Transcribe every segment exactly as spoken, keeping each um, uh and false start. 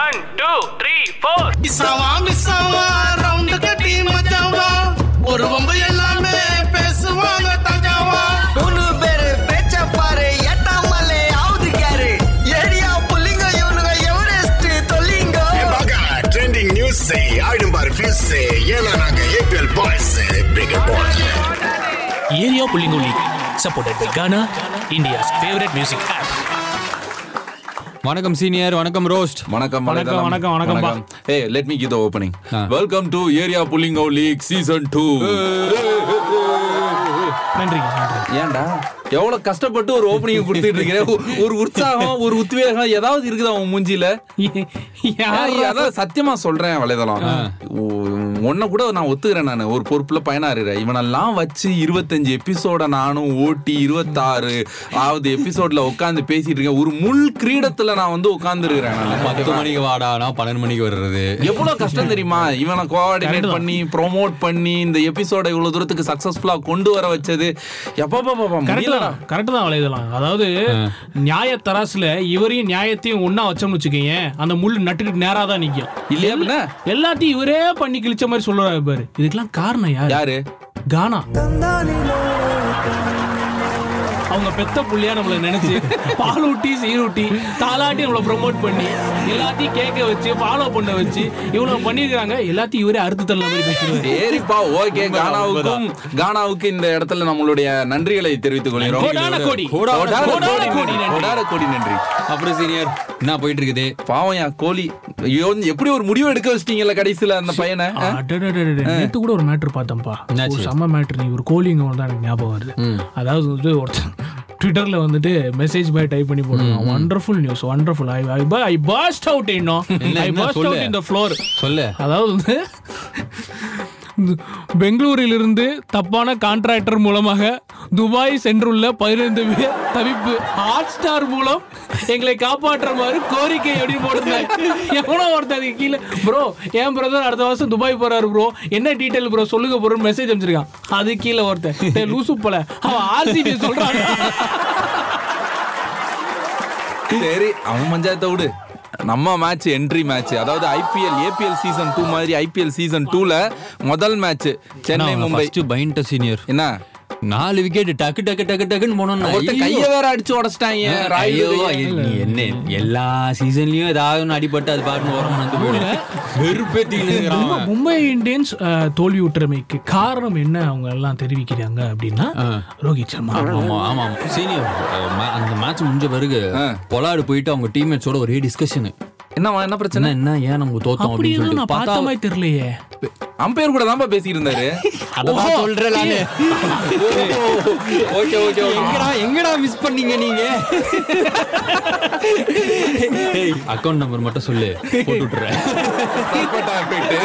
One two three four மிஸ்ஸாவா மிஸ்ஸாவா round கட்டி மச்சாவா ஒரு வம்பு எல்லாமே பேசுவாங்க தாஜாவா மூணு பேரு பேச்ச பாரு எட்டாமலே ஆவுது கேரு ஏரியா புல்லிங்க இவனுங்க எவரெஸ்ட் தொல்லிங்க பாக்கா ட்ரெண்டிங் நியூஸ் ஆயிடும் பாரு ஃபியூஸ் ஏன்னா நாங்க APL boys figure boys area புல்லிங்கோ league supported by Gaana India's favourite music app. வணக்கம் சீனியர், வணக்கம் ரோஸ்ட், வணக்கம் வணக்கம் வணக்கம் வணக்கம். Hey let me give the opening. Welcome to area புல்லிங்கோ league season இரண்டு. நன்றி. ஏன்டா எவ்வளவு கஷ்டப்பட்டு ஒரு ஓபனிங் கொடுத்துட்டு இருக்கீங்க? ஒரு உற்சாகம், ஒரு உத்வேகம் ஏதாவது இருக்குதா உன் மூஞ்சில? அதான் சத்தியமா சொல்றேன் வலைதளம், ஒன்ன கூட நான் ஒத்துக்கிறேன். நான் ஒரு பொறுப்புல பயனா இருக்கிறேன். இவனெல்லாம் வச்சு இருபத்தஞ்சு எபிசோட நானும் ஓட்டி இருபத்தி ஆறு ஆவது எபிசோட்ல உட்காந்து பேசிட்டு இருக்கேன். ஒரு முள் கிரீடத்துல நான் வந்து உட்கார்ந்து இருக்கிறேன். பத்து மணிக்கு வாடா, நான் பன்னெண்டு மணிக்கு வர்றது எவ்வளவு கஷ்டம் தெரியுமா? இவனை கோஆர்டினேட் பண்ணி ப்ரொமோட் பண்ணி இந்த எபிசோட இவ்வளவு தூரத்துக்கு சக்சஸ்ஃபுல்லா கொண்டு வர வச்சது எப்பப்பா முடியலடா. கரெக்ட் தான் வலைதளம். அதாவது நியாய தராசுல இவரையும் நியாயத்தையும் ஒன்னா வச்சோம்னு வச்சுக்கீங்க, அந்த முள் நட்டுக்கிட்டு நேரா தான் நிற்கும் இல்லையா? எல்லாத்தையும் இவரே பண்ணி கிழிச்ச மாதிரி சொல்லுறாரு பாரு. இதுக்கெல்லாம் காரணம் யார்? யாரு? கானா. அவங்க பெத்த புள்ளியா நம்மள நினைச்சு பாலூட்டி சீரூட்டி தாலாட்டி நம்மளை ப்ரொமோட் பண்ணி எல்லாத்தையும் கேட்க வச்சு ஃபாலோ பண்ண வச்சு இவ்வளவு பண்ணிருக்காங்க. எல்லாத்தையும் இவரே அறுத்து தள்ள மாதிரி பேசுறாரு. ஏரிப்பா ஓகே, கானாவுக்கும் கானாவுக்கு இந்த இடத்துல நம்மளுடைய நன்றிகளை தெரிவித்துக் கொள்கிறோம். கோடான கோடி கோடான கோடி நன்றி. அப்புறம் சீனியர் என்ன போயிட்டு இருக்குது? பாவையா கோலி எப்படி ஒரு முடிவு எடுக்க வச்சிட்டீங்கல்ல கடைசியில அந்த பையனை? நேற்று கூட ஒரு மேட்டர் பார்த்தோம்ப்பா, செம்ம மேட்டர். நீ ஒரு கோலிங்க தான் எனக்கு ஞாபகம் வருது. அதாவது வந்து ஒருத்தன் ட்விட்டரில் வந்துட்டு மெசேஜ் பாய் டைப் பண்ணி போடுவாங்க, wonderful news, wonderful, I I I first out இன்னோ I first out in the floor சொல்ல. அதாவது வந்து பெங்களூரிலிருந்து தப்பான கான்ட்ராக்டர் மூலமாக துபாய் சென்றுள்ள பதினைந்து பேர் தவிப்பு, ஹாட் ஸ்டார் மூலம் எங்களை காப்பாற்ற மாதிரி கோரிக்கை எப்படி போடுறாங்க. எவ்வளோ ஒருத்தருக்கு கீழே ப்ரோ என் பிரதர் அடுத்த வருஷம் துபாய் போறாரு ப்ரோ, என்ன டீட்டெயில் ப்ரோ சொல்லுங்க போறோன்னு மெசேஜ் அனுப்பிச்சிருக்கான். அது கீழே ஒருத்தர் லூசு போல அவன் ஆர்சிபி சொல்றாங்க. சரி அவன் பஞ்சாயத்தை விடு, நம்ம மேட்ச் என்ட்ரி மேட்ச், அதாவது ஐபிஎல் ஏபிஎல் சீசன் டூ மாதிரி ஐபிஎல் சீசன் டூல முதல் மேட்ச் சென்னை மும்பை. பைண்ட சீனியர் என்ன நாலு விக்கெட் டக்கு டக்கு டக்கு டக்குன்னு போனோம்னா கையை வேற அடிச்சு உடச்சிட்டாங்க. என்ன எல்லா சீசன்லயும் ஏதாவது ஒன்று அடிபட்டு அது பாருன்னு ஓரம் வந்து போடுங்க. வெறுப்பேத்தின்னு மும்பை இந்தியன்ஸ் தோல்வியுற்றமைக்கு காரணம் என்ன அவங்க எல்லாம் தெரிவிக்கிறாங்க அப்படின்னா ரோஹித் சர்மா. ஆமா ஆமா சீனியர், அந்த மேட்ச் முடிஞ்ச பிறகு பொலாடு போயிட்டு அவங்க டீம்மேட்ஸோட ஒரே டிஸ்கஷனு, என்னவா என்ன பிரச்சனை, என்ன ஏன் நம்ம தோத்தோம் அப்படின்னு சொல்லிட்டு பார்த்த மாதிரி தெரியலையே. அம்பையர் கூட தான்ப்பா பேசிட்டு இருந்தாரு. அதான் சொல்றேன். ஓகே ஓகே, எங்கடா எங்கடா மிஸ் பண்ணீங்க நீங்க? அக்கவுண்ட் நம்பர் மட்டும் சொல்லு போட்டு விட்டுறேன்.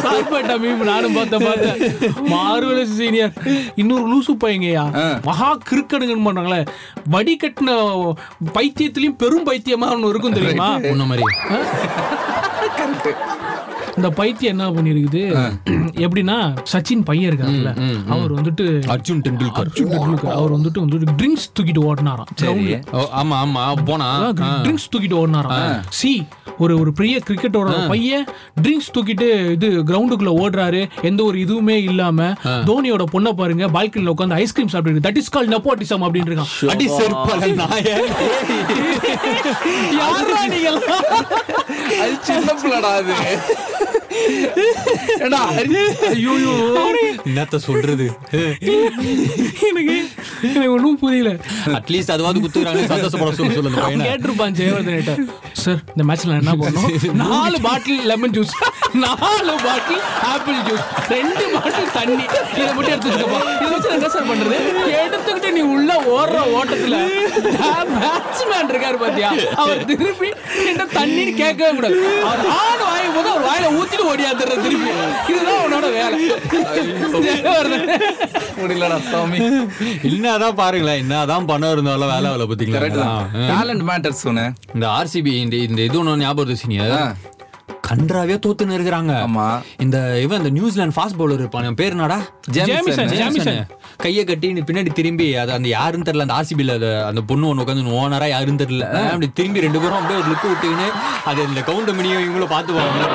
சார்பட்டா மீம் நானும் பார்த்த பார்த்தேன். Marvellous senior. இன்னொரு லூசு பையங்கயா மகா கிறுக்கணுங்கன்னு பண்றாங்களே, வடிகட்டின பைத்தியத்திலையும் பெரும் பைத்தியமா ஒன்று இருக்கும் தெரியுமா? ஒன்ன மாதிரி இந்த பைத்தியம் என்ன பண்ணிருக்குது எப்படின்னா, சச்சின் பையன் இருக்காங்கல்ல அவர் வந்துட்டு அர்ஜுன் டெண்டுல்கர் அர்ஜுன் டெண்டுல்கர் அவர் வந்துட்டு வந்துட்டு ட்ரிங்க்ஸ் தூக்கிட்டு ஓடினாராம். ஆமா ஆமா போனா ட்ரிங்க்ஸ் தூக்கிட்டு ஓடினாராம். சி ஒரு ஒரு பெரிய கிரிக்கெட்டோட பையன் ட்ரிங்க்ஸ் தூக்கிட்டு இது கிரவுண்டுக்குள்ள ஓடுறாரு, எந்த ஒரு இதுவுமே இல்லாம. தோனியோட பொண்ணை பாருங்க பால்கனில உட்காந்து ஐஸ்கிரீம் சாப்பிட்டு, தட் இஸ் கால்ட் நெப்போட்டிசம் அப்படின்னு இருக்கான். ஊத்திட்டு என்னதான் பாருங்களேன், என்னதான் பணம் இருந்தாலும் வேலை வேலை பத்திங்களா. இந்த ஆர்சிபி இந்த இது ஒண்ணு ஞாபகம் சீனியர், கன்றாவே தோத்துன்னு இருக்கிறாங்க. ஆமா, இந்த இவன் இந்த நியூசிலாந்து ஃபாஸ்ட் பவுலர் இருப்பான், பேர் என்னடா, ஜேமிசன். ஜேமிசன் கையை கட்டி பின்னாடி திரும்பி அது அந்த யாருன்னு தெரியல, அந்த ஆர்சிபில அந்த பொண்ணு ஒன்று உட்காந்து ஓனரா யாருன்னு தெரியல, அப்படி திரும்பி ரெண்டு பேரும் அப்படியே ஒரு லுக் விட்டுக்கின்னு அது இந்த கவுண்ட் மணியும் இவங்கள பார்த்துவாங்க.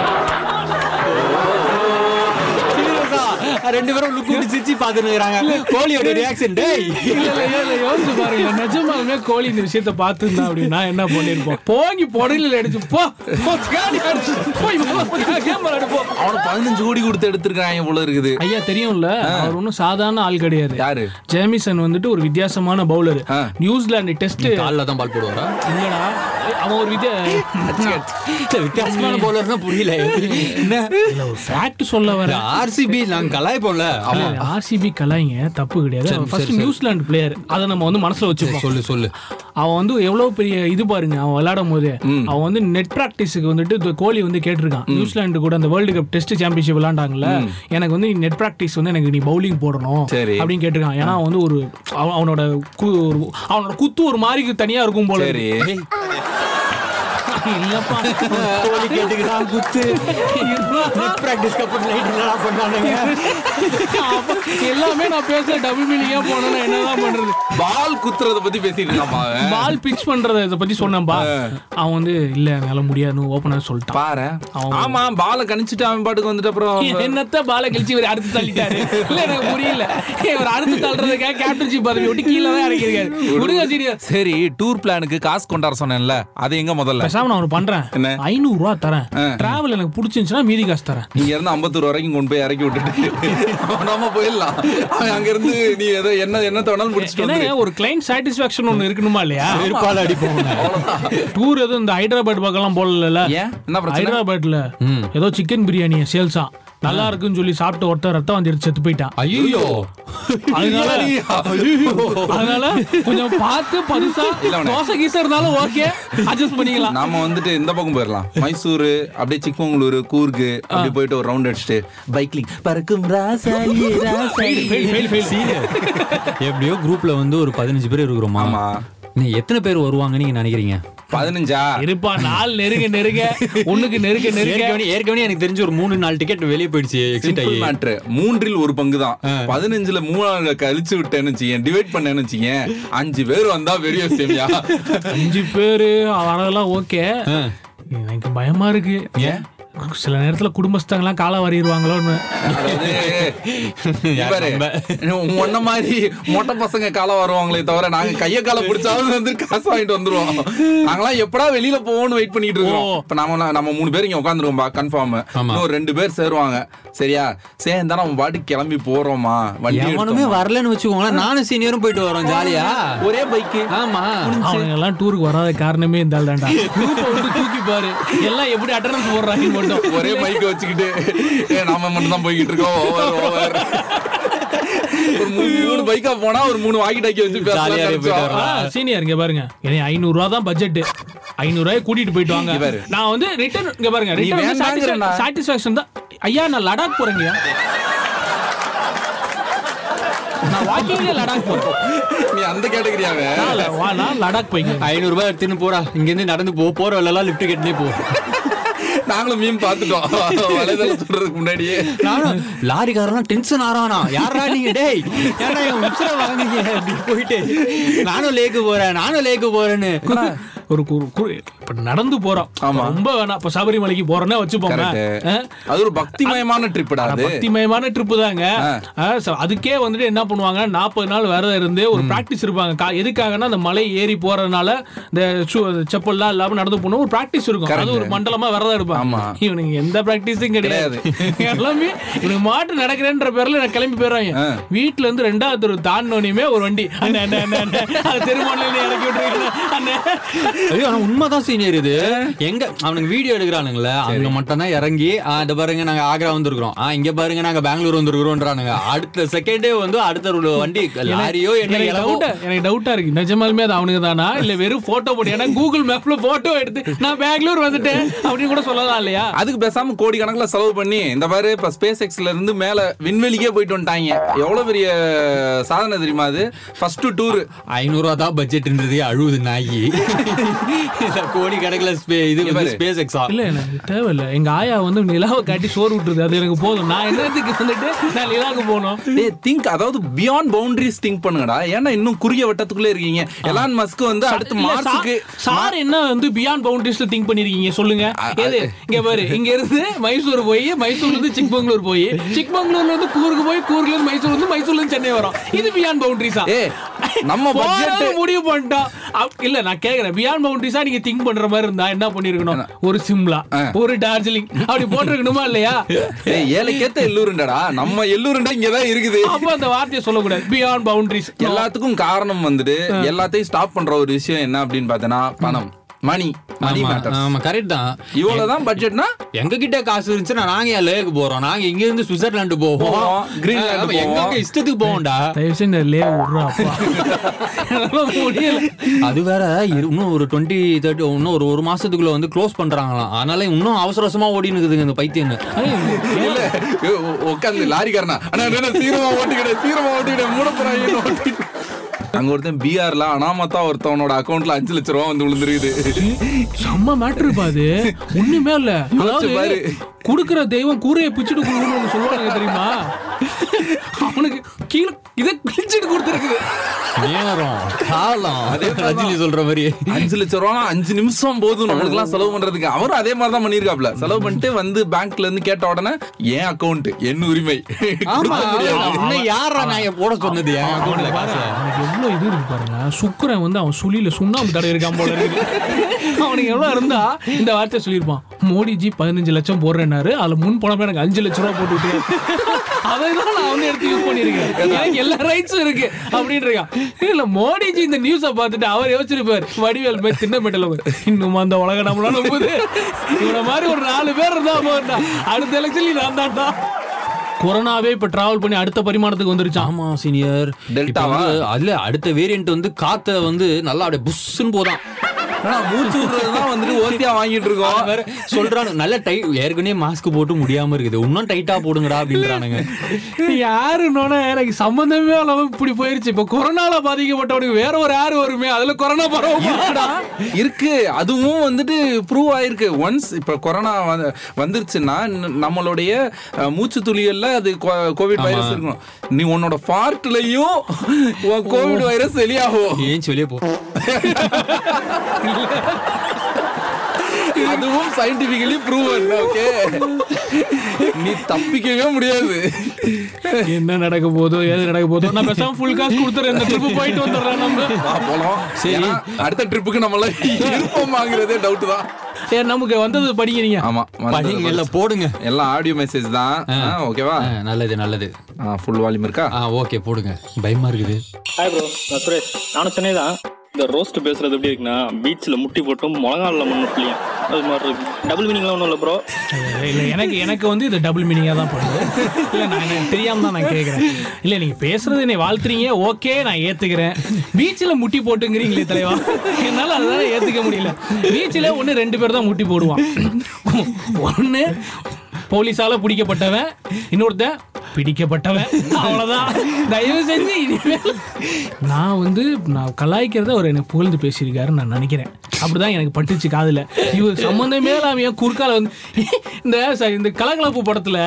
ரெண்டு பேரும் லுக்கு சிச்சி பாத்துட்டு இருக்காங்க. கோலியோட ரியாக்ஷன் டேய் இல்ல இல்ல யோசி பாருங்க, நிஜமாவே கோலி இந்த விஷயத்தை பார்த்திருந்தா அப்படினா என்ன பண்ணிருப்போம், போங்கி பொடியில அடிச்சு போ போ காடி அடிச்சு போய் கேமரா அடி போ. அவன் பதினஞ்சு கோடி கொடுத்து எடுத்துறாங்க போல இருக்குது. ஐயா தெரியும்ல, அவர் ஒன்னும் சாதாரண ஆள் கிடையாது. யாரு ஜேமிசன் வந்துட்டு ஒரு வித்தியாசமான பவுலர். நியூசிலாந்து டெஸ்ட் கால்ல தான் பால் போடுவாரா இல்லடா, அவன் ஒரு வித்தியாச வித்தியாசமான பவுலர் தான் புரியல. என்ன இல்ல ஒரு ஃபேக்ட் சொல்ல வர, ஆர்சிபி நான் போல ஆர்சிபி கலாய்ங்க தப்பு கிடையாது, நியூசிலாந்து பிளேயர் அதை நம்ம வந்து மனசுல வச்சுக்கோ. சொல்லு சொல்லு அவன் வந்து எவ்வளவு பெரிய இது பாருங்க, அவன் விளையாடும் போது அவன் வந்து நெட் பிராக்டிஸுக்கு வந்துட்டு கோலி வந்து கேட்டிருக்கான். நியூசிலாந்து கூட அந்த வேர்ல்டு கப் டெஸ்ட் சாம்பியன்ஷிப் விளையாண்டாங்கல்ல, எனக்கு வந்து நெட் பிராக்டிஸ் வந்து எனக்கு நீ பவுலிங் போடணும் அப்படின்னு கேட்டிருக்கான். ஏன்னா வந்து ஒரு அவனோட அவனோட குத்து ஒரு மாதிரி தனியா இருக்கும் போல. காசு கொண்டாட சொன்ன அது எங்க முதல்ல ஹைதராபாத் நல்லா இருக்குன்னு சொல்லி சாப்பிட்டு ஒருத்தர் ரத்தம் வந்து செத்து போயிட்டான். ஐயோ, அதனால அதனால கொஞ்சம் பார்த்து பரிசா தோசை கீசா இருந்தாலும் ஓகே அட்ஜஸ்ட் பண்ணிக்கலாம். நாம வந்துட்டு இந்த பக்கம் போயிடலாம், மைசூரு அப்படியே சிக்மங்களூரு கூர்க்கு அப்படி போயிட்டு ஒரு ரவுண்ட் அடிச்சுட்டு பைக்லிங் பறக்கும் ராசாயி ராசாயி ஃபெயில் ஃபெயில் ஃபெயில் சீனியர். எப்படியோ குரூப்ல வந்து ஒரு பதினஞ்சு பேர் இருக்கிறோம். ஆமா, எத்தனை பேர் வருவாங்க நீங்க நினைக்கிறீங்க? பதினஞ்சா இருப்பா, நாலு நெருங்க நெருங்க ஒண்ணுக்கு நெருக்க நெருங்க. ஏற்கனவே எனக்கு தெரிஞ்சு ஒரு மூணு நாலு டிக்கெட் வெளியே போயிடுச்சு. எக்ஸிட் ஆகி மேட்ரு மூன்றில் ஒரு பங்கு தான். பதினஞ்சுல மூணு கழிச்சு விட்டேன்னு வச்சுக்கேன், டிவைட் பண்ணேன்னு வச்சுக்கேன், அஞ்சு பேர் வந்தா பெரிய விஷயம்யா. அஞ்சு பேரு அதெல்லாம் ஓகே. எனக்கு பயமா இருக்கு, ஏன் சில நேரத்துல குடும்பஸ்தங்களாம் கால வாரிடுவாங்களோன்னு. ஒன்ன மாதிரி மொட்டை பசங்க கால வருவாங்களே தவிர, நாங்க கைய கால பிடிச்சாலும் வந்து காசு வாங்கிட்டு வந்துருவோம். நாங்களாம் எப்படா வெளியில போவோம்னு வெயிட் பண்ணிட்டு இருக்கோம். இப்ப நம்ம நம்ம மூணு பேர் இங்க உட்காந்துருவோம்பா, கன்ஃபார்ம் இன்னும் ரெண்டு பேர் சேருவாங்க. சரியா சேர்ந்தா நம்ம பாட்டு கிளம்பி போறோமா, வண்டியுமே வரலன்னு வச்சுக்கோங்களா. நானும் சீனியரும் போயிட்டு வரோம் ஜாலியா ஒரே பைக்கு. ஆமா, அவங்க எல்லாம் டூருக்கு வராத காரணமே இருந்தால் தாண்டா, தூக்கி பாரு எல்லாம் எப்படி அட்டெண்டன்ஸ் போடுறாங்க. ஒரே பைக் வச்சுக்கிட்டு நாம மட்டும் தான் போய்கிட்டு இருக்கோம். ஒரு மூணு பைக்கா போனா ஒரு மூணு வாக்கிடாக்கி வச்சு சீனியர் இங்க பாருங்க, ஐநூறு ரூபா தான் பட்ஜெட், ஐநூறு ரூபாய் கூட்டிட்டு போயிட்டு வாங்க. நான் வந்து ரிட்டர்ன் இங்க பாருங்க சாட்டிஸ்ஃபேக்ஷன் தான். ஐயா நான் லடாக் போறேங்கய்யா, லடாக் போய்க்க ஐநூறு ரூபாய் எடுத்துன்னு போறா. இங்க இருந்து நடந்து போ, போற வரலாம் லிப்ட் கேட்டுனே போ. நாங்களும் மீன் பார்த்துட்டோம் வலைதளம் சொல்றதுக்கு முன்னாடியே. நானும் லாரிக்காரெல்லாம் டென்ஷன் ஆறானா, யாரா நீங்க டேய் ஏன்னா உச்சரா வாங்கினீங்க அப்படின்னு போயிட்டு நானும் லேக்கு போறேன் நானும் லேக்கு போறேன்னு ஒரு இப்ப நடந்து போறோம். ஆமா, ரொம்ப வேணாம். இப்ப சபரிமலைக்கு போறோம்னா வச்சுப்போம், அது ஒரு பக்திமயமான ட்ரிப் பக்திமயமான ட்ரிப் தாங்க. அதுக்கே வந்துட்டு என்ன பண்ணுவாங்க, நாற்பது நாள் விரதம் இருந்து ஒரு பிராக்டிஸ் இருப்பாங்க. எதுக்காகனா அந்த மலை ஏறி போறதுனால இந்த செப்பல்லாம் இல்லாம நடந்து போனோம், ஒரு பிராக்டிஸ் இருக்கும். அது ஒரு மண்டலமா விரதம் இருப்பாங்க. இவனுக்கு எந்த பிராக்டிஸும் கிடையாது, எல்லாமே இவனுக்கு மாட்டு நடக்கிறேன்ற பேர்ல நான் கிளம்பி போயிடுறாங்க. வீட்டுல இருந்து ரெண்டாவது ஒரு தாண்டோனியுமே ஒரு வண்டி திருமணம் இறக்கி விட்டுருக்கேன். உண்மைதான் சீனியர், இது எங்க அவனுக்கு வீடியோ எடுக்கிறானுங்களே அங்க மட்டும் தான் இறங்கி இதை பாருங்க நாங்க ஆக்ரா வந்துருக்கிறோம், இங்க பாருங்க நாங்க பெங்களூர் வந்துருக்கிறோம்ன்றானுங்க. அடுத்த செகண்டே வந்து அடுத்த ஒரு வண்டி லாரியோ என்ன. எனக்கு டவுட்டா இருக்கு, நிஜமாலுமே அது அவனுக்கு தானா இல்ல வெறும் போட்டோ போட்டு, ஏன்னா கூகுள் மேப்ல போட்டோ எடுத்து நான் பெங்களூர் வந்துட்டேன் அப்படின்னு கூட சொல்லலாம் இல்லையா. அதுக்கு பேசாம கோடி கணக்குல செலவு பண்ணி இந்த மாதிரி இப்ப ஸ்பேஸ் எக்ஸ்ல இருந்து மேல விண்வெளிக்கே போயிட்டு வந்துட்டாங்க. எவ்வளவு பெரிய சாதனை தெரியுமா அது. ஃபர்ஸ்ட் டூர் ஐநூறு ரூபா தான் பட்ஜெட் இருந்தது, அழுவது நாயி. கோடி கணக்கில் எங்க ஆயா வந்து நிலாவை காட்டி சோறு விட்டுருது, அது எனக்கு போதும். நான் என்னத்துக்கு வந்துட்டு நான் நிலாவுக்கு போனோம். திங்க் அதாவது பியாண்ட் பவுண்டரிஸ் திங்க் பண்ணுங்கடா. ஏன்னா இன்னும் குறுகிய வட்டத்துக்குள்ளே இருக்கீங்க. எலான் மஸ்க் வந்து அடுத்து மார்ஸுக்கு சார் என்ன வந்து பியாண்ட் பவுண்டரிஸ்ல திங்க் பண்ணிருக்கீங்க சொல்லுங்க. இங்க பாரு, இங்க இருந்து மைசூர் போய், மைசூர்ல இருந்து சிக்மங்களூர் போய், சிக்மங்களூர்ல இருந்து கூர்க்கு போய், கூர்க்குல இருந்து மைசூர் வந்து மைசூர்ல இருந்து சென்னை வரும். இது பியாண்ட் பவுண்டரிஸா? நம்ம பட்ஜெட் முடிவு பண்ணிட்டோம். இல்ல நான் கேக்குறேன், பியாண்ட் பவுண்டரிஸா நீங்க திங்க் பண்ற மாதிரி இருந்தா என்ன பண்ணிருக்கணும்? ஒரு சிம்லா, ஒரு டார்ஜிலிங் அப்படி போட்டிருக்கணுமா இல்லையா? ஏழைக்கேத்த எல்லூருண்டா, நம்ம எல்லூருண்டா இங்கதான் இருக்குது. அப்ப அந்த வார்த்தையை சொல்லக்கூடாது, பியாண்ட் பவுண்டரிஸ். எல்லாத்துக்கும் காரணம் வந்துட்டு எல்லாத்தையும் ஸ்டாப் பண்ற ஒரு விஷயம் என்ன அப்படின்னு பாத்தீங்கன்னா பணம், மணி. கரெக்ட் தான். இவ்வளவுதான் பட்ஜெட்னா எங்க கிட்ட காசு இருந்துச்சுன்னா நாங்க ஏன் லேவுக்கு போறோம்? நாங்க இங்க இருந்து சுவிட்சர்லாண்டு போவோம், கிரீன்லாந்து, எங்க இஷ்டத்துக்கு போவோம்டா. அது வேற இன்னும் ஒரு டுவெண்ட்டி தேர்ட்டி இன்னும் ஒரு ஒரு மாசத்துக்குள்ள வந்து க்ளோஸ் பண்றாங்களாம். அதனால இன்னும் அவசர அவசரமா ஓடி இருக்குதுங்க இந்த பைத்தியங்க. உட்காந்து லாரிக்காரனா சீரமா ஓட்டிக்கிட்டேன் சீரமா ஓட்டிக்கிட்டேன் மூடப்படாங்க. அங்க ஒருத்தன் பிஆர்ல அனாமத்தா ஒருத்தவனோட அக்கௌண்ட்ல அஞ்சு லட்சம் ரூபா வந்து விழுந்துருக்குது. செம்ம மேட்ரு பாது, ஒண்ணுமே இல்ல. அதாவது குடுக்கிற தெய்வம் கூரையை பிச்சுட்டு கொடுக்கணும்னு சொல்லுவாங்க தெரியுமா? அவனுக்கு கீழே இதை பிச்சுட்டு கொடுத்துருக்குது. நேரம் காலம் அதே ரஜினி சொல்ற மாதிரி அஞ்சு லட்சம் ரூபா அஞ்சு நிமிஷம் போதும் நம்மளுக்கு எல்லாம் செலவு பண்றதுக்கு. அவரும் அதே மாதிரிதான் பண்ணிருக்காப்ல. செலவு பண்ணிட்டு வந்து பேங்க்ல இருந்து கேட்ட உடனே என் அக்கௌண்ட் என் உரிமை யாரா நான் போட சொன்னது என் அக்கௌண்ட்ல காசு எவ்வளவு இது இருக்கு பாருங்க. சுக்கரன் வந்து அவன் சுழியில சுண்ணாம்பு தடை இருக்கான் போல இருக்கு. அவனுக்கு எவ்வளவு இருந்தா இந்த வார்த்தையை சொல்லியிருப்பான், மோடிஜி பதினஞ்சு லட்சம் போடுறேன்னாரு, அதுல முன் போனப்ப எனக்கு அஞ்சு லட்சம் ரூபா போட்டு அதைதான் நான் வந்து எடுத்து யூஸ் பண்ணிருக்கேன், எல்லா ரைட்ஸும் இருக்கு அப்படின்னு இருக்கான். இல்ல மோடிஜி இந்த நியூஸை பார்த்துட்டு அவர் யோசிச்சிருப்பார், வடிவேல் போய் திண்ணப்பட்டல இன்னும் அந்த உலக நம்மளால போகுது, இவன மாதிரி ஒரு நாலு பேர் இருந்தா போட்டா அடுத்த எலெக்ஷன்ல நான் தான்டா. கொரோனாவே இப்ப டிராவல் பண்ணி அடுத்த பரிமாணத்துக்கு வந்துருச்சு. ஆமா சீனியர், டெல்டாவா? அதுல அடுத்த வேரியன்ட் வந்து காத்த வந்து நல்லா அப்படியே புஷ்ன்னு போதான். மாஸ்க் போட்டு முடியாம இருக்குது, இன்னும் டைட்டா போடுங்கடா அப்படின்றானுங்க. யாருன்னு எனக்கு சம்பந்தமே இல்லாம இப்படி போயிருச்சு. இப்ப கொரோனால பாதிக்கப்பட்டவனுக்கு வேற ஒரு யாரு வருமே, அதுல கொரோனா பரவ இருக்கு. அதுவும் வந்துட்டு ப்ரூவ் ஆயிருக்கு. ஒன்ஸ் இப்ப கொரோனா வந்துருச்சுன்னா நம்மளுடைய மூச்சு துளியல்ல அது கோவிட் வைரஸ் இருக்கும். நீ உன்னோட பார்ட்லயும் கோவிட் வைரஸ் வெளியாகும். ஏன் சொல்லியே போ, அதுவும் சயின்டிபிகலி ப்ரூவன். ஓகே, நீ தப்பிக்கவே முடியாது. என்ன நடக்க போதோ ஏது நடக்க போதோ நான் பேசாம ஃபுல் காஸ்ட் கொடுத்துறேன், இந்த ட்ரிப் போயிட்டு வந்துடுறேன் நம்ம போலாம். சரி, அடுத்த ட்ரிப்புக்கு நம்மள இருப்போமாங்கிறதே டவுட் தான். சரி, நமக்கு வந்தது படிக்கிறீங்க. ஆமா, படிங்க, எல்லாம் போடுங்க, எல்லாம் ஆடியோ மெசேஜ் தான். ஓகேவா? நல்லது நல்லது. ஃபுல் வால்யூம் இருக்கா? ஓகே, போடுங்க. பயமா இருக்குது. ஹாய் ப்ரோ, நான் சுரேஷ், நானும் சென்னை தான். இந்த ரோஸ்ட் பேசுறது எப்படி இருக்குன்னா, பீச்சில் முட்டி போட்டும் முழங்கால மண்ணு பிள்ளையும் அது மாதிரி இருக்கு. டபுள் மீனிங்லாம் ஒன்றும் இல்லை ப்ரோ. இல்லை, எனக்கு எனக்கு வந்து இது டபுள் மீனிங்காக தான் பண்ணுது. இல்லை, நான் எனக்கு தெரியாமல் தான் நான் கேட்குறேன். இல்லை, நீங்கள் பேசுகிறது என்னை வாழ்த்துறீங்க, ஓகே, நான் ஏற்றுக்கிறேன். பீச்சில் முட்டி போட்டுங்கிறீங்களே தலைவா, என்னால் அதனால ஏற்றுக்க முடியல. பீச்சில் ஒன்று ரெண்டு பேர் தான் முட்டி போடுவான். ஒன்று போலீஸால் பிடிக்கப்பட்டவன், இன்னொருத்தன் பிடிக்கப்பட்டவன், அவ்வளோதான். தயவு செஞ்சு இனிமேல் நான் வந்து நான் கலாய்க்கிறத அவர் எனக்கு புகழ்ந்து பேசியிருக்காருன்னு நான் நினைக்கிறேன். அப்படிதான் எனக்கு பட்டுச்சு காதில். இவர் சம்மந்தமே இல்லாம என் குறுக்கால வந்து இந்த இந்த கலகலப்பு படத்தில்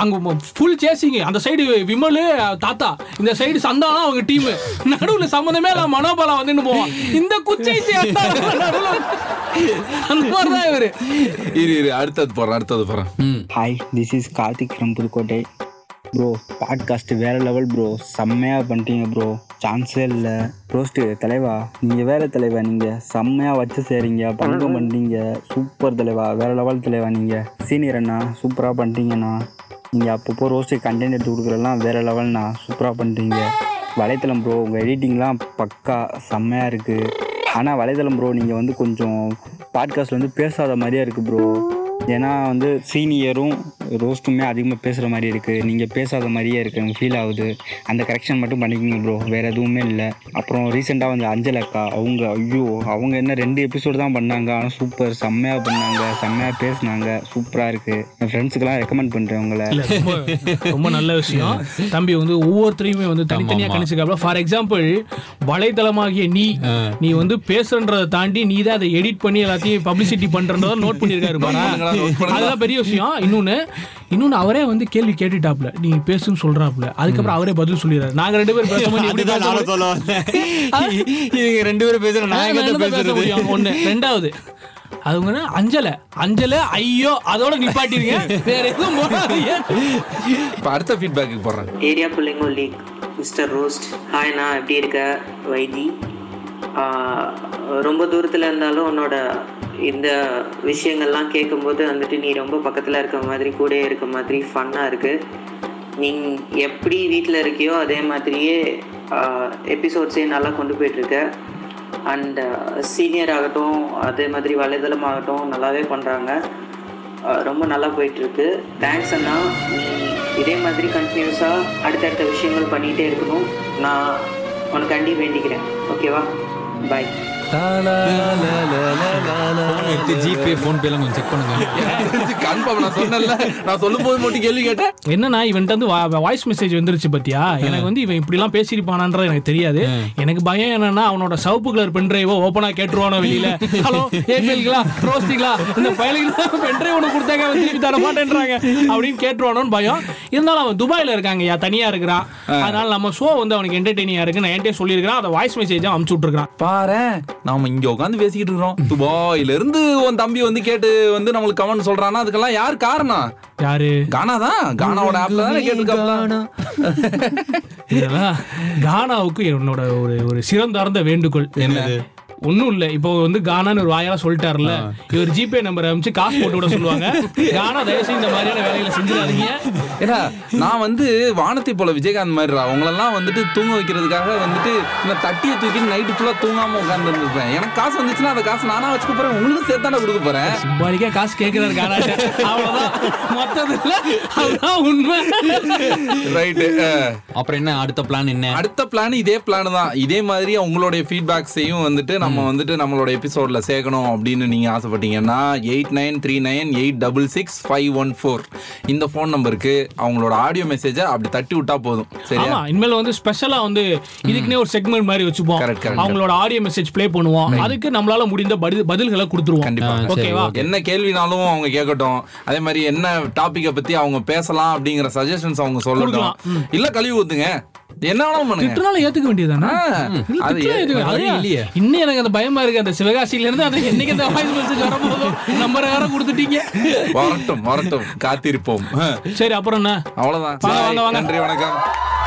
அங்கே ஃபுல் சேசிங்க, அந்த சைடு விமல் தாத்தா, இந்த சைடு சந்தானம் அவங்க டீமு, நடுவில் சம்மந்தமே இல்லாம மனோபாலம் வந்துன்னு போவான். இந்த குச்சை அந்த மாதிரி தான் இவர். இரு இரு அடுத்தது போகிறேன் அடுத்தது போகிறேன். Hi, this is Karthik from Pudukkottai. Bro, podcast வேறு லெவல் ப்ரோ, செம்மையாக பண்ணிட்டீங்க ப்ரோ, சான்ஸே இல்லை. ரோஸ்ட்டு தலைவா, நீங்கள் வேறு தலைவா, நீங்கள் செம்மையாக வச்சு செய்கிறீங்க, பங்கம் பண்ணிட்டீங்க, சூப்பர் தலைவா, வேறு லெவல் தலைவா. நீங்கள் சீனியர் அண்ணா, சூப்பராக பண்ணிட்டீங்கண்ணா. நீங்கள் அப்பப்போ ரோஸ்ட்டு கண்டென்ட் எடுத்து கொடுக்குறலாம் வேறு லெவல்ண்ணா, சூப்பராக பண்ணிட்டீங்க. வலைத்தளம் ப்ரோ, உங்கள் எடிட்டிங்லாம் பக்கா செம்மையாக இருக்குது. ஆனால் வலைத்தளம் ப்ரோ, நீங்கள் வந்து கொஞ்சம் பாட்காஸ்ட்டில் வந்து பேசாத மாதிரியே இருக்குது ப்ரோ. ஏன்னா வந்து சீனியரும் ரோஸ்ட்டுமே அதிகமாக பேசுகிற மாதிரி இருக்குது, நீங்கள் பேசாத மாதிரியே இருக்குது, எனக்கு ஃபீல் ஆகுது. அந்த கரெக்ஷன் மட்டும் பண்ணிக்கோங்க ப்ரோ, வேறு எதுவுமே இல்லை. அப்புறம் ரீசெண்டாக வந்து அஞ்சலக்கா அவங்க ஐயோ அவங்க என்ன ரெண்டு எபிசோடு தான் பண்ணாங்க, ஆனால் சூப்பர் செம்மையாக பண்ணாங்க, செம்மையாக பேசினாங்க, சூப்பராக இருக்குது. என் ஃப்ரெண்ட்ஸுக்கெல்லாம் ரெக்கமெண்ட் பண்ணுறேன் உங்களை. ரொம்ப நல்ல விஷயம் தம்பி. வந்து ஒவ்வொருத்தரையுமே வந்து தனித்தனியாக கணிச்சுக்காப்ல. ஃபார் எக்ஸாம்பிள் வலைத்தளமாகிய நீ நீ வந்து பேசுறன்றதை தாண்டி நீ தான் அதை எடிட் பண்ணி எல்லாத்தையும் பப்ளிசிட்டி பண்ணுறன்றதை நோட் பண்ணியிருக்காரு. அதெல்லாம் பெரிய விஷயம். இன்னொன்று இன்னொன்று அவரே வந்து கேள்வி கேட்டுட்டாப்ல, நீ பேசுன்னு சொல்றாப்ல, அதுக்கப்புறம் அவரே பதில் சொல்லிடுறாரு. நாங்கள் ரெண்டு பேரும் பேசுவோம், ரெண்டு பேரும் பேசுறோம் ஒன்று. ரெண்டாவது அதுங்க அஞ்சலை அஞ்சலை ஐயோ அதோட நிப்பாட்டிருங்க, வேற எதுவும் போடாதீங்க. இப்போ அடுத்த ஃபீட்பேக்கு போடுறேன். Area புல்லிங்கோ league mister roast, hi நான் எப்படி இருக்க வைதி. ரொம்ப தூரத்தில் இருந்தாலும் உன்னோட இந்த விஷயங்கள்லாம் கேட்கும்போது வந்துட்டு நீ ரொம்ப பக்கத்தில் இருக்க மாதிரி கூட இருக்க மாதிரி ஃபன்னாக இருக்குது. நீ எப்படி வீட்டில் இருக்கியோ அதே மாதிரியே எபிசோட்ஸையும் நல்லா கொண்டு போய்ட்டுருக்க. அண்ட் சீனியர் ஆகட்டும் அதே மாதிரி வலைதளம் ஆகட்டும் நல்லாவே பண்ணுறாங்க, ரொம்ப நல்லா போயிட்டுருக்கு. தேங்க்ஸ் அண்ணா, நீ இதே மாதிரி கண்டினியூஸாக அடுத்தடுத்த விஷயங்கள் பண்ணிகிட்டே இருக்கணும், நான் உனக்கு கண்டி வேண்டிக்கிறேன். ஓகேவா, பாய். என்னன்னா இவன்ட்டு வந்து வாய்ஸ் மெசேஜ் வந்துருச்சு பத்தியா, எனக்கு வந்து இவன் இப்படி எல்லாம் பேசிருப்பானான்றது எனக்கு தெரியாது. எனக்கு பயம் என்னன்னா அவனோட சவுப்பு கலர் பென் டிரைவோ ஓப்பனா கேட்டுருவானோ வெளியில, ஹலோ ஏபிஎல்களா ரோஸ்டிகளா இந்த பயலுக்கு பென் டிரைவ் ஒன்று கொடுத்தாங்க திருப்பி தர மாட்டேன்றாங்க அப்படின்னு கேட்டுருவானோன்னு பயம். இருந்தாலும் அவன் துபாயில இருக்காங்கயா, தனியா இருக்கிறான், அதனால நம்ம ஷோ வந்து அவனுக்கு என்டர்டெய்னிங்கா இருக்கு. நான் என்கிட்ட சொல்லியிருக்கான், அதை வாய்ஸ் மெசேஜா அமுச்சு விட்டுருக்கான். பாரு நாம இங்க உட்காந்து பேசிக்கிட்டு இருக்கிறோம், துபாயில இருந்து உன் தம்பி வந்து கேட்டு வந்து நம்மளுக்கு கமெண்ட் சொல்றானா, அதுக்கெல்லாம் யார் காரணம்? யாரு? கானா தான். கானாவோட ஆப்ல தான் கேட்டுக்கலாம். கானாவுக்கு என்னோட ஒரு ஒரு சிறந்தார்ந்த வேண்டுகோள் என்னது, ஒன்றும் இல்லை, இப்போ வந்து கானான்னு ஒரு வாயால் சொல்லிட்டார்ல, இவர் ஜிபே நம்பர் அனுப்பிச்சு காசு போட்டு விட சொல்லுவாங்க. கானா தயவுசெய்து இந்த மாதிரியான வேலைகளை செஞ்சுடாதீங்க. ஏன்னா நான் வந்து வானத்தை போல விஜயகாந்த் மாதிரிடா அவங்களெல்லாம் வந்துட்டு தூங்க வைக்கிறதுக்காக வந்துட்டு நான் தட்டியை தூக்கி நைட்டு ஃபுல்லாக தூங்காமல் உட்காந்துருந்துருப்பேன். எனக்கு காசு வந்துச்சுன்னா அந்த காசு நானாக வச்சுக்க போகிறேன், உங்களுக்கு சேர்த்தானே கொடுக்க போகிறேன். பாலிக்காக காசு கேட்குறாரு கானா, அவ்வளோதான் மொத்தத்தில் அதுதான் உண்மை. ரைட்டு, அப்புறம் என்ன அடுத்த பிளான்? என்ன அடுத்த பிளான்? இதே பிளான் தான். இதே மாதிரி அவங்களுடைய ஃபீட்பேக்ஸையும் வந்துட்டு நம்ம நம்ம வந்துட்டு நம்மளோட எபிசோட்ல சேர்க்கணும் அப்படின்னு நீங்க ஆசைப்பட்டீங்கன்னா eight nine three nine eight double six five one four இந்த ஃபோன் நம்பருக்கு அவங்களோட ஆடியோ மெசேஜை அப்படி தட்டி விட்டா போதும். சரியா? இனிமேல் வந்து ஸ்பெஷலா வந்து இதுக்குன்னே ஒரு செக்மெண்ட் மாதிரி வச்சுப்போம், அவங்களோட ஆடியோ மெசேஜ் பிளே பண்ணுவோம், அதுக்கு நம்மளால முடிந்த பதில்களை கொடுத்துருவோம். கண்டிப்பா என்ன கேள்வினாலும் அவங்க கேட்கட்டும், அதே மாதிரி என்ன டாபிக்கை பத்தி அவங்க பேசலாம் அப்படிங்கிற சஜஷன்ஸ் அவங்க சொல்லட்டும், இல்ல கழிவு ஊத்துங்க, என்ன வேணாலும் ஏத்துக்க வேண்டியதானே. இன்னும் எனக்கு அந்த பயமா இருக்கு, அந்த சிவகாசியில இருந்து அது என்னைக்கு அந்த வாய்ஸ் மெசேஜ் வரும்போதும் நம்பரை வேற கொடுத்துட்டீங்க. வரட்டும் வரட்டும், காத்திருப்போம். சரி, அப்புறம் என்ன, அவ்வளவுதான். நன்றி, வணக்கம்.